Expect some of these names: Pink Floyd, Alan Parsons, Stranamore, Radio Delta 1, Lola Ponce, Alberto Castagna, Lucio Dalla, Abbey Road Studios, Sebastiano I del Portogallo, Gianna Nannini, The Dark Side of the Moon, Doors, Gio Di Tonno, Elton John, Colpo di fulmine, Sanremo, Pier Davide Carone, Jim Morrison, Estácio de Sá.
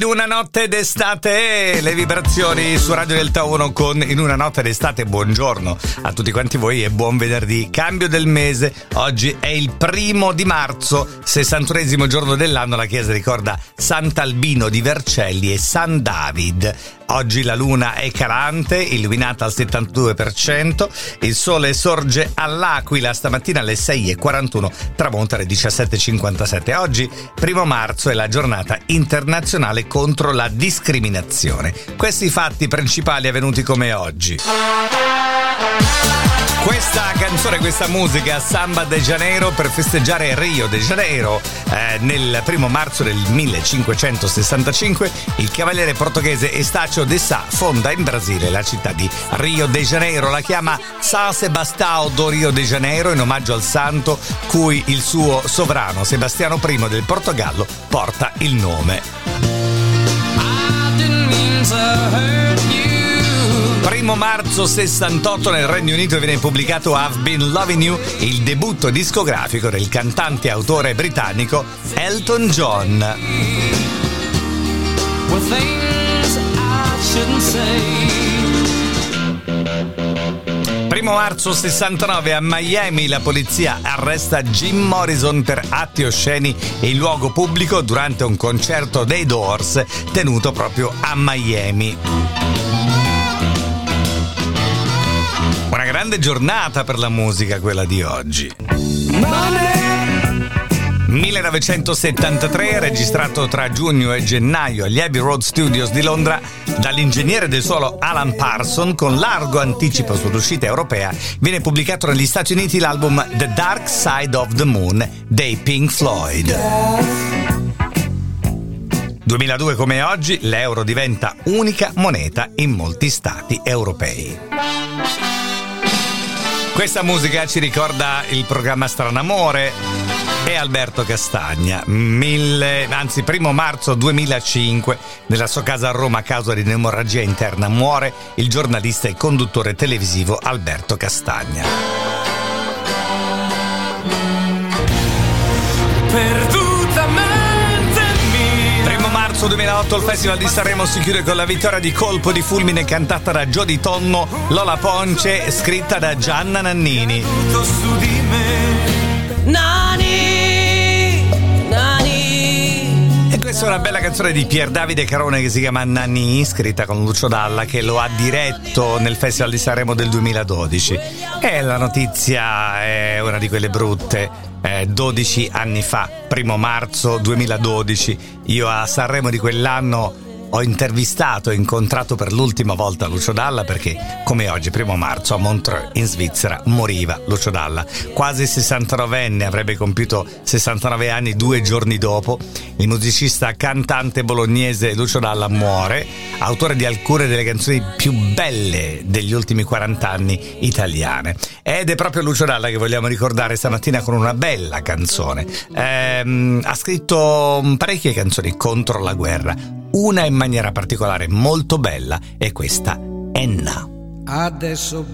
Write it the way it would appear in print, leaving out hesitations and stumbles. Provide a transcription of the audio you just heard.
In una notte d'estate, le vibrazioni su Radio Delta 1 con In una notte d'estate. Buongiorno a tutti quanti voi e buon venerdì, cambio del mese. Oggi è il 1 di marzo, 61esimo giorno dell'anno. La chiesa ricorda Sant'Albino di Vercelli e San David. Oggi la luna è calante, illuminata al 72%, il sole sorge all'Aquila stamattina alle 6:41, tramonta alle 17:57. Oggi, 1 marzo, è la giornata internazionale contro la discriminazione. Questi i fatti principali avvenuti come oggi. Questa canzone, questa musica, Samba de Janeiro, per festeggiare Rio de Janeiro. Nel 1 marzo del 1565 il cavaliere portoghese Estácio de Sá fonda in Brasile la città di Rio de Janeiro. La chiama San Sebastião do Rio de Janeiro in omaggio al santo cui il suo sovrano Sebastiano I del Portogallo porta il nome. I didn't mean to hurt you. 1 marzo 68, nel Regno Unito viene pubblicato I've Been Loving You, il debutto discografico del cantante e autore britannico Elton John. Marzo 69, a Miami la polizia arresta Jim Morrison per atti osceni in luogo pubblico durante un concerto dei Doors tenuto proprio a Miami. Una grande giornata per la musica quella di oggi. 1973, registrato tra giugno e gennaio agli Abbey Road Studios di Londra dall'ingegnere del suolo Alan Parsons, con largo anticipo sull'uscita europea, viene pubblicato negli Stati Uniti l'album The Dark Side of the Moon dei Pink Floyd. 2002, come oggi, l'euro diventa unica moneta in molti stati europei. Questa musica ci ricorda il programma Stranamore e Alberto Castagna. 1 marzo 2005, nella sua casa a Roma a causa di un'emorragia interna muore il giornalista e conduttore televisivo Alberto Castagna. Perdutamente mia. 1 marzo 2008, il Festival di Sanremo si chiude con la vittoria di Colpo di fulmine, cantata da Gio Di Tonno, Lola Ponce e scritta da Gianna Nannini. E questa è una bella canzone di Pier Davide Carone che si chiama Nani, scritta con Lucio Dalla, che lo ha diretto nel Festival di Sanremo del 2012. E la notizia è una di quelle brutte. 12 anni fa, 1 marzo 2012, io a Sanremo di quell'anno ho incontrato per l'ultima volta Lucio Dalla, perché come oggi, 1 marzo, a Montreux in Svizzera moriva Lucio Dalla, quasi 69enne, avrebbe compiuto 69 anni 2 giorni dopo. Il musicista cantante bolognese Lucio Dalla muore, autore di alcune delle canzoni più belle degli ultimi 40 anni italiane, ed è proprio Lucio Dalla che vogliamo ricordare stamattina con una bella canzone. Ha scritto parecchie canzoni contro la guerra, una in maniera particolare molto bella, e questa è Enna. Adesso